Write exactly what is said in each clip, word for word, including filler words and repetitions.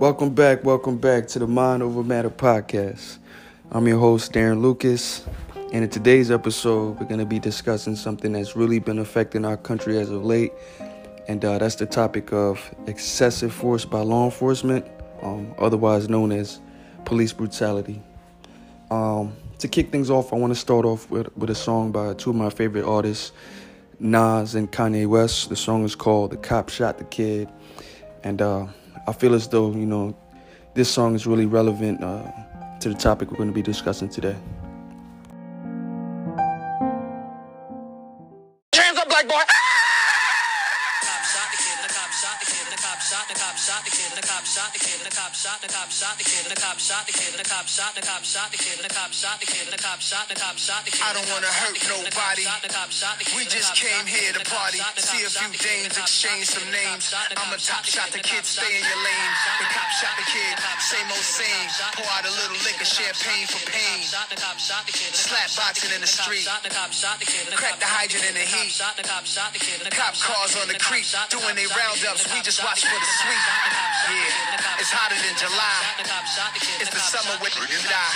Welcome back, welcome back to the Mind Over Matter podcast. I'm your host, Darren Lucas, and in today's episode, we're going to be discussing something that's really been affecting our country as of late, and uh, that's the topic of excessive force by law enforcement, um, otherwise known as police brutality. Um, to kick things off, I want to start off with, with a song by two of my favorite artists, Nas and Kanye West. The song is called The Cop Shot the Kid, and uh I feel as though, you know, this song is really relevant uh, to the topic we're going to be discussing today. Hands up, black boy! Ah! The cop shot the kid, the cop shot the kid, the cop shot the cop shot the kid, the cop shot the kid, the cop shot the cop shot the kid, the cop shot the kid, the cop shot the cop shot the kid, the cop shot the kid, the cop shot the cop shot the kid. I don't want to hurt nobody. We just came here to party, see a few dames, exchange some names. I'm a top shot, the kid, stay in your lane. The cop shot the kid, same old same. Pour out a little liquor, champagne for pain. Slap boxing in the street, crack the hydrant in the heat. Cop cars on the creek, doing they roundups. We just watch for the sweet. Yeah, it's hotter than July. It's the summer with you die.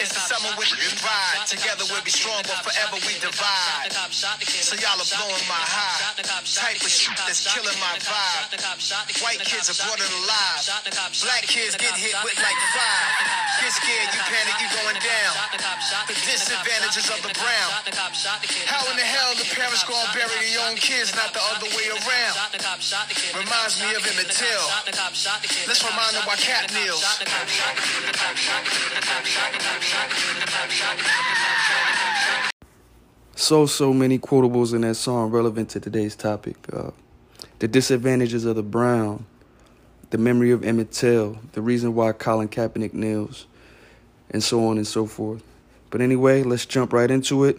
It's the summer with you ride. Together we'll be strong, but forever we divide. So y'all are blowing my high. Type of shit that's killing my vibe. White kids are brought in alive. Black kids get hit with like five. Get scared, you panic, you going down. The disadvantages of the brown. How in the hell the parents gonna bury their own kids, not the other way around? Reminds me of Emmett Till. Let's remind them why cat kneels. So, so many quotables in that song relevant to today's topic. Uh, the disadvantages of the brown, the memory of Emmett Till, the reason why Colin Kaepernick kneels, and so on and so forth. But anyway, let's jump right into it.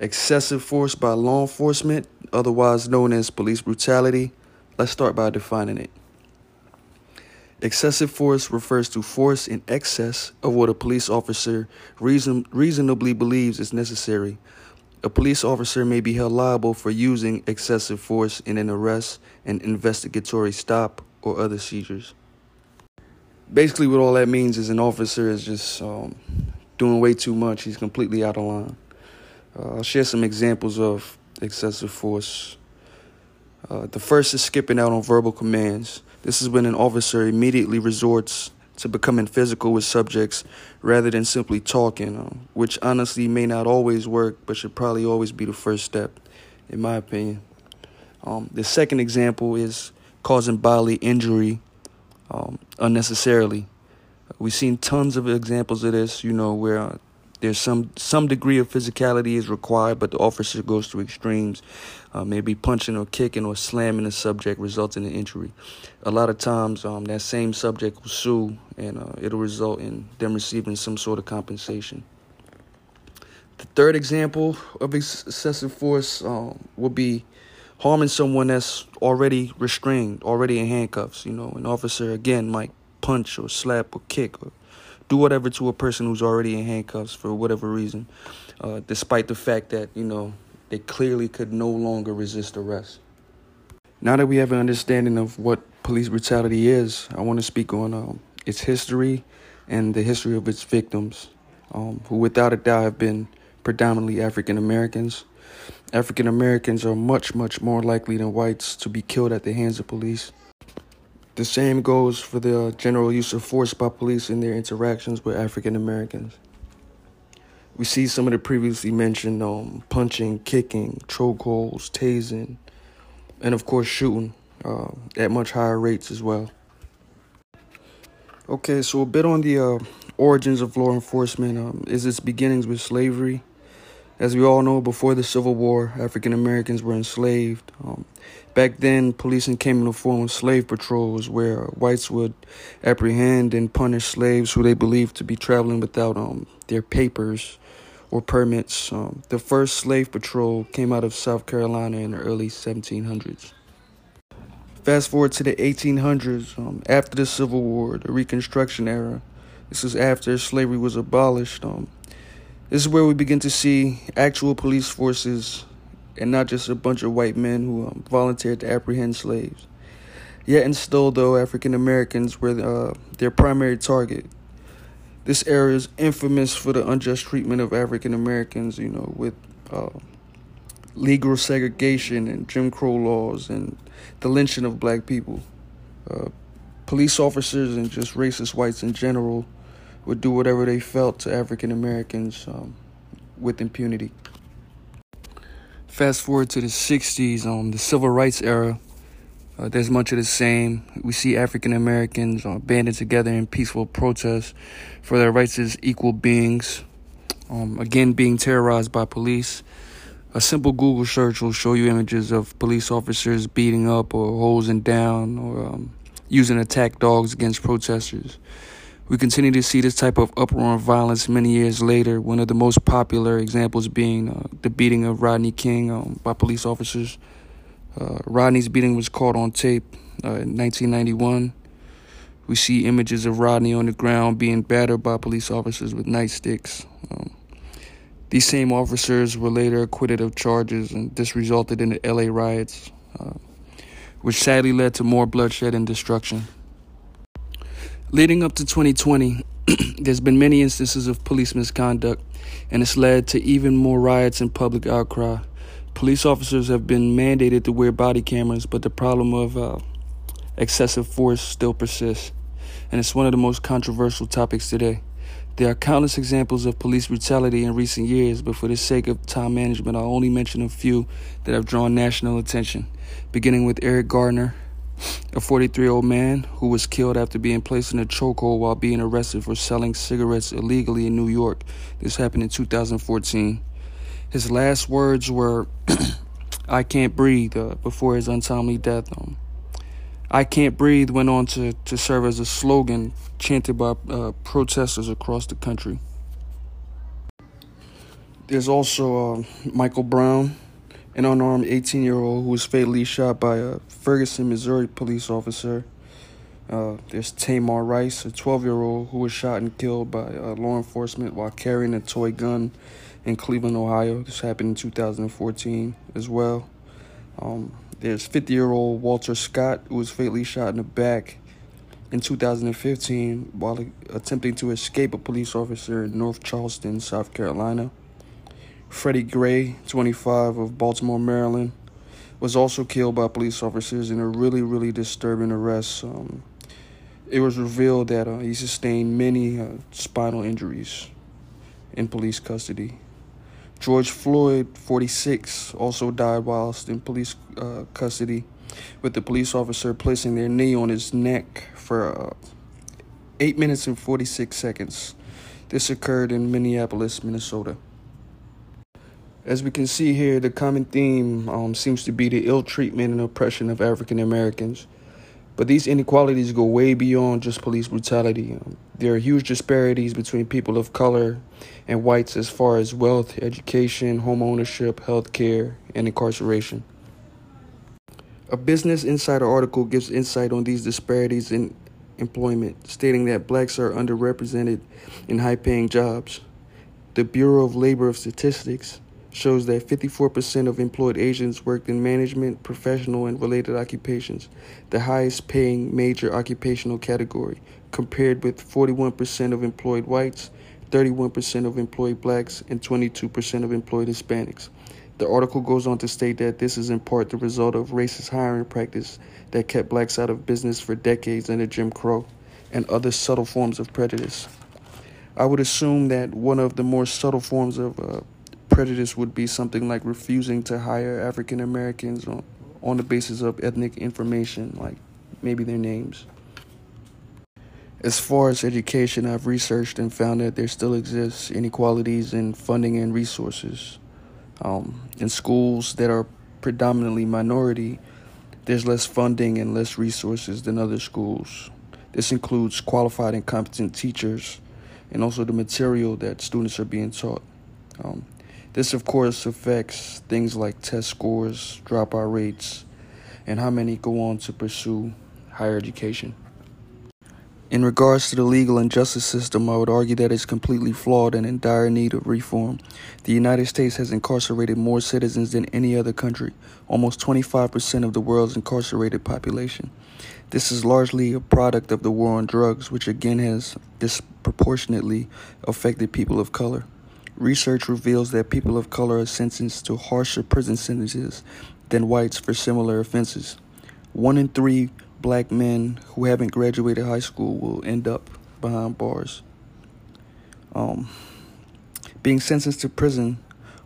Excessive force by law enforcement, otherwise known as police brutality. Let's start by defining it. Excessive force refers to force in excess of what a police officer reason, reasonably believes is necessary. A police officer may be held liable for using excessive force in an arrest, an investigatory stop, or other seizures. Basically, what all that means is an officer is just um, doing way too much. He's completely out of line. Uh, I'll share some examples of excessive force. Uh, the first is skipping out on verbal commands. This is when an officer immediately resorts to becoming physical with subjects rather than simply talking, um, which honestly may not always work, but should probably always be the first step, in my opinion. Um, the second example is causing bodily injury um, unnecessarily. We've seen tons of examples of this, you know, where uh, there's some, some degree of physicality is required, but the officer goes to extremes, uh, maybe punching or kicking or slamming the subject, resulting in injury. A lot of times, um, that same subject will sue, and uh, it'll result in them receiving some sort of compensation. The third example of excessive force um, would be harming someone that's already restrained, already in handcuffs. You know, an officer, again, might punch or slap or kick or do whatever to a person who's already in handcuffs for whatever reason, uh, despite the fact that, you know, they clearly could no longer resist arrest. Now that we have an understanding of what police brutality is, I want to speak on um, its history and the history of its victims, um, who without a doubt have been predominantly African Americans. African Americans are much, much more likely than whites to be killed at the hands of police. The same goes for the general use of force by police in their interactions with African Americans. We see some of the previously mentioned um, punching, kicking, chokeholds, tasing, and of course shooting uh, at much higher rates as well. Okay, so a bit on the uh, origins of law enforcement um, is its beginnings with slavery. As we all know, before the Civil War, African Americans were enslaved. Um, back then, policing came in the form of slave patrols, where whites would apprehend and punish slaves who they believed to be traveling without um, their papers or permits. Um, the first slave patrol came out of South Carolina in the early seventeen hundreds. Fast forward to the eighteen hundreds, um, after the Civil War, the Reconstruction era. This is after slavery was abolished. Um, This is where we begin to see actual police forces and not just a bunch of white men who um, volunteered to apprehend slaves. Yet and still, though, African Americans were uh, their primary target. This era is infamous for the unjust treatment of African Americans, you know, with uh, legal segregation and Jim Crow laws and the lynching of black people. Uh, police officers and just racist whites in general would do whatever they felt to African Americans um, with impunity. Fast forward to the sixties, um, the Civil Rights era. Uh, there's much of the same. We see African Americans uh, banded together in peaceful protests for their rights as equal beings, um, again being terrorized by police. A simple Google search will show you images of police officers beating up or hosing down or um, using attack dogs against protesters. We continue to see this type of uproar and violence many years later, one of the most popular examples being uh, the beating of Rodney King um, by police officers. Uh, Rodney's beating was caught on tape uh, in nineteen ninety-one. We see images of Rodney on the ground being battered by police officers with nightsticks. Um, these same officers were later acquitted of charges, and this resulted in the L A riots, uh, which sadly led to more bloodshed and destruction. Leading up to twenty twenty, there's been many instances of police misconduct, and it's led to even more riots and public outcry. Police officers have been mandated to wear body cameras, but the problem of uh, excessive force still persists, and it's one of the most controversial topics today. There are countless examples of police brutality in recent years, but for the sake of time management, I'll only mention a few that have drawn national attention, beginning with Eric Gardner, a forty-three-year-old man who was killed after being placed in a chokehold while being arrested for selling cigarettes illegally in New York. This happened in two thousand fourteen. His last words were, "I can't breathe," uh, before his untimely death. Um, "I can't breathe" went on to, to serve as a slogan chanted by uh, protesters across the country. There's also uh, Michael Brown, an unarmed eighteen-year-old who was fatally shot by a Ferguson, Missouri police officer. Uh, there's Tamir Rice, a twelve-year-old who was shot and killed by uh, law enforcement while carrying a toy gun in Cleveland, Ohio. This happened in two thousand fourteen as well. Um, there's fifty-year-old Walter Scott, who was fatally shot in the back in two thousand fifteen while attempting to escape a police officer in North Charleston, South Carolina. Freddie Gray, twenty-five, of Baltimore, Maryland, was also killed by police officers in a really, really disturbing arrest. Um, it was revealed that uh, he sustained many uh, spinal injuries in police custody. George Floyd, forty-six, also died whilst in police uh, custody, with the police officer placing their knee on his neck for uh, eight minutes and forty-six seconds. This occurred in Minneapolis, Minnesota. As we can see here, the common theme um, seems to be the ill treatment and oppression of African Americans. But these inequalities go way beyond just police brutality. Um, there are huge disparities between people of color and whites as far as wealth, education, home ownership, health care, and incarceration. A Business Insider article gives insight on these disparities in employment, stating that blacks are underrepresented in high-paying jobs. The Bureau of Labor of Statistics shows that fifty-four percent of employed Asians worked in management, professional, and related occupations, the highest paying major occupational category, compared with forty-one percent of employed whites, thirty-one percent of employed blacks, and twenty-two percent of employed Hispanics. The article goes on to state that this is in part the result of racist hiring practice that kept blacks out of business for decades under Jim Crow and other subtle forms of prejudice. I would assume that one of the more subtle forms of uh, prejudice would be something like refusing to hire African Americans on, on the basis of ethnic information, like maybe their names. As far as education, I've researched and found that there still exists inequalities in funding and resources. Um, in schools that are predominantly minority, there's less funding and less resources than other schools. This includes qualified and competent teachers and also the material that students are being taught. Um, This, of course, affects things like test scores, dropout rates, and how many go on to pursue higher education. In regards to the legal and justice system, I would argue that it's completely flawed and in dire need of reform. The United States has incarcerated more citizens than any other country, almost twenty-five percent of the world's incarcerated population. This is largely a product of the war on drugs, which again has disproportionately affected people of color. Research reveals that people of color are sentenced to harsher prison sentences than whites for similar offenses. One in three Black men who haven't graduated high school will end up behind bars. Um, being sentenced to prison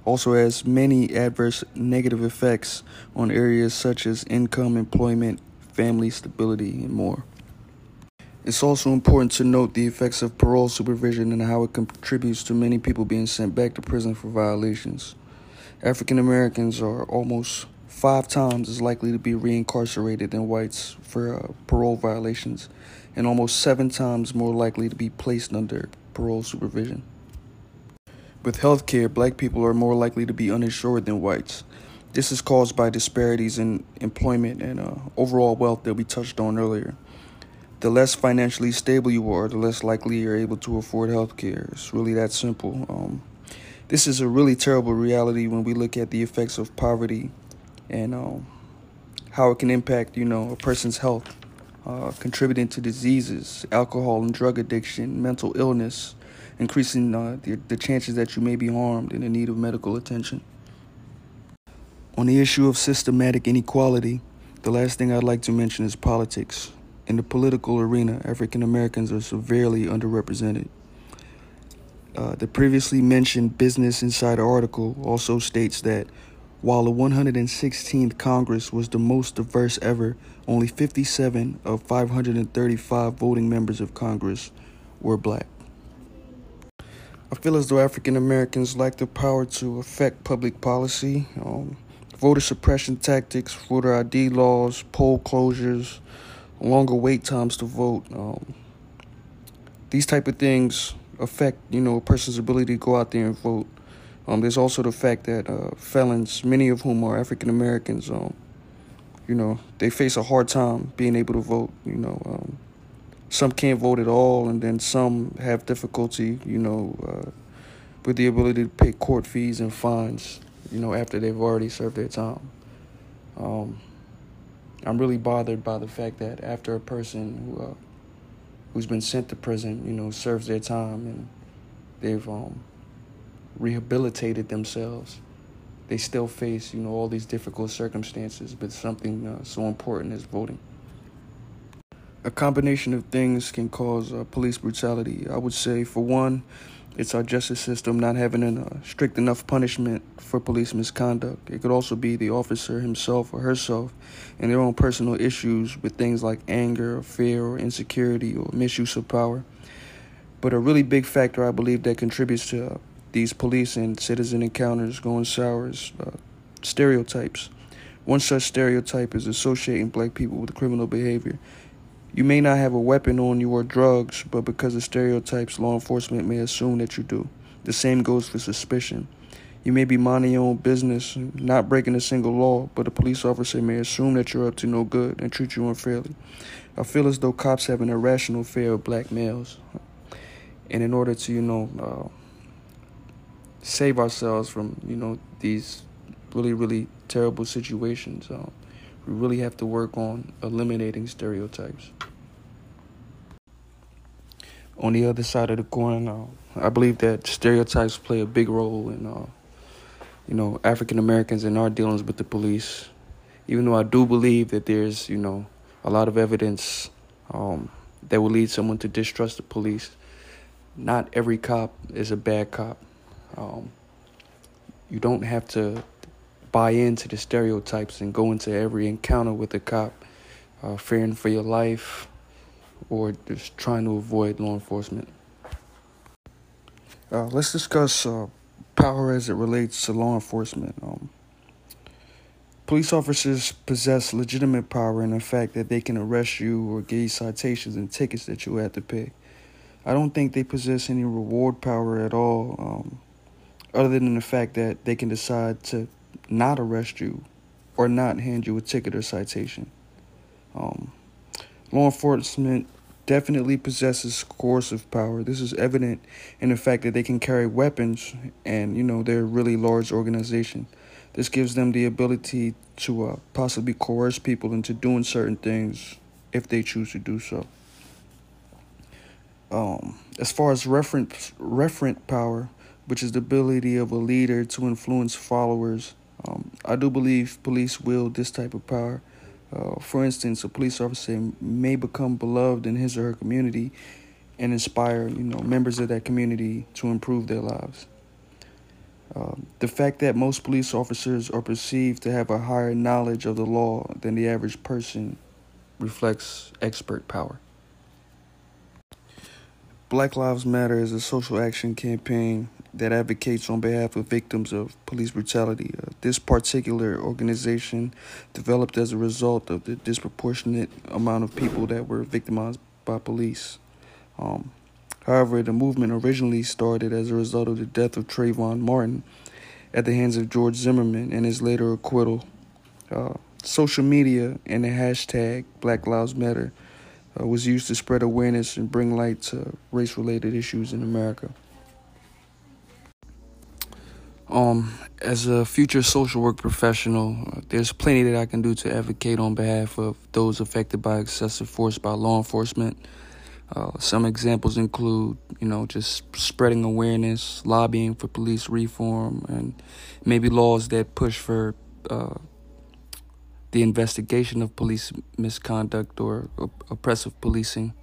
also has many adverse negative effects on areas such as income, employment, family stability, and more. It's also important to note the effects of parole supervision and how it contributes to many people being sent back to prison for violations. African Americans are almost five times as likely to be reincarcerated than whites for uh, parole violations, and almost seven times more likely to be placed under parole supervision. With healthcare, Black people are more likely to be uninsured than whites. This is caused by disparities in employment and uh, overall wealth that we touched on earlier. The less financially stable you are, the less likely you're able to afford healthcare. It's really that simple. Um, this is a really terrible reality when we look at the effects of poverty and um, how it can impact, you know, a person's health, uh, contributing to diseases, alcohol and drug addiction, mental illness, increasing uh, the, the chances that you may be harmed and in need of medical attention. On the issue of systematic inequality, the last thing I'd like to mention is politics. In the political arena, African Americans are severely underrepresented. Uh, the previously mentioned Business Insider article also states that while the one hundred sixteenth Congress was the most diverse ever, only fifty-seven of five hundred thirty-five voting members of Congress were Black. I feel as though African Americans lack the power to affect public policy. Um, voter suppression tactics, voter I D laws, poll closures, longer wait times to vote. Um, these type of things affect, you know, a person's ability to go out there and vote. Um, there's also the fact that uh, felons, many of whom are African Americans, um, you know, they face a hard time being able to vote. You know, um, some can't vote at all, and then some have difficulty, you know, uh, with the ability to pay court fees and fines, you know, after they've already served their time. Um, I'm really bothered by the fact that after a person who uh, who's been sent to prison, you know, serves their time and they've um. rehabilitated themselves, they still face, you know, all these difficult circumstances, but something uh, so important as voting. A combination of things can cause uh, police brutality. I would say, for one, it's our justice system not having a uh, strict enough punishment for police misconduct. It could also be the officer himself or herself and their own personal issues with things like anger or fear or insecurity or misuse of power. But a really big factor, I believe, that contributes to uh, these police and citizen encounters going sour is uh, stereotypes. One such stereotype is associating Black people with criminal behavior. You may not have a weapon on you or drugs, but because of stereotypes, law enforcement may assume that you do. The same goes for suspicion. You may be minding your own business, not breaking a single law, but a police officer may assume that you're up to no good and treat you unfairly. I feel as though cops have an irrational fear of Black males. And in order to, you know, uh, save ourselves from, you know, these really, really terrible situations. Um, we really have to work on eliminating stereotypes. On the other side of the coin, uh, I believe that stereotypes play a big role in, uh, you know, African Americans and our dealings with the police. Even though I do believe that there's, you know, a lot of evidence um, that will lead someone to distrust the police, not every cop is a bad cop. Um, you don't have to buy into the stereotypes and go into every encounter with a cop uh, fearing for your life or just trying to avoid law enforcement. Uh, let's discuss uh, power as it relates to law enforcement. Um, police officers possess legitimate power in the fact that they can arrest you or give you citations and tickets that you have to pay. I don't think they possess any reward power at all. Um, other than the fact that they can decide to not arrest you or not hand you a ticket or citation. Um, law enforcement definitely possesses coercive power. This is evident in the fact that they can carry weapons and, you know, they're a really large organization. This gives them the ability to uh, possibly coerce people into doing certain things if they choose to do so. Um, as far as referent, referent power, which is the ability of a leader to influence followers, um, I do believe police wield this type of power. Uh, for instance, a police officer may become beloved in his or her community and inspire, you know, members of that community to improve their lives. Uh, the fact that most police officers are perceived to have a higher knowledge of the law than the average person reflects expert power. Black Lives Matter is a social action campaign that advocates on behalf of victims of police brutality. Uh, this particular organization developed as a result of the disproportionate amount of people that were victimized by police. Um, however, the movement originally started as a result of the death of Trayvon Martin at the hands of George Zimmerman and his later acquittal. Uh, social media and the hashtag Black Lives Matter Uh, was used to spread awareness and bring light to race-related issues in America. Um, as a future social work professional, uh, there's plenty that I can do to advocate on behalf of those affected by excessive force by law enforcement. Uh, some examples include, you know, just spreading awareness, lobbying for police reform, and maybe laws that push for Uh, the investigation of police misconduct or op- oppressive policing,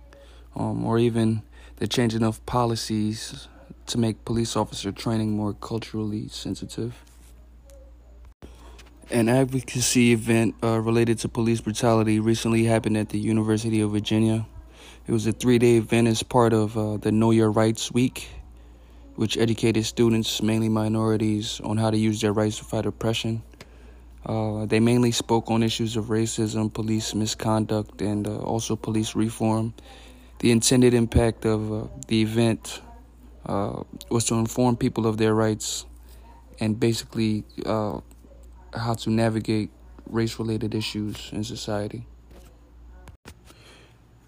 um, or even the changing of policies to make police officer training more culturally sensitive. An advocacy event uh, related to police brutality recently happened at the University of Virginia. It was a three-day event as part of uh, the Know Your Rights Week, which educated students, mainly minorities, on how to use their rights to fight oppression. Uh, they mainly spoke on issues of racism, police misconduct, and uh, also police reform. The intended impact of uh, the event uh, was to inform people of their rights and basically uh, how to navigate race-related issues in society.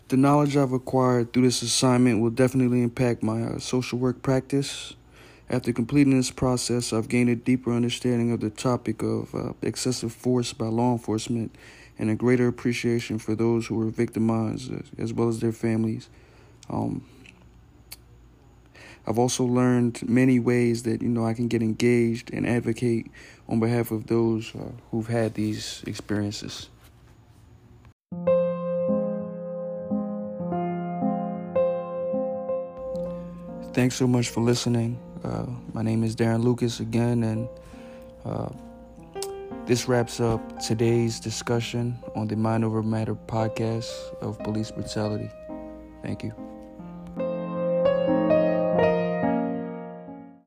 The knowledge I've acquired through this assignment will definitely impact my uh, social work practice. After completing this process, I've gained a deeper understanding of the topic of uh, excessive force by law enforcement and a greater appreciation for those who were victimized, as well as their families. Um, I've also learned many ways that, you know, I can get engaged and advocate on behalf of those uh, who've had these experiences. Thanks so much for listening. Uh, my name is Darren Lucas again, and uh, this wraps up today's discussion on the Mind Over Matter podcast of police brutality. Thank you.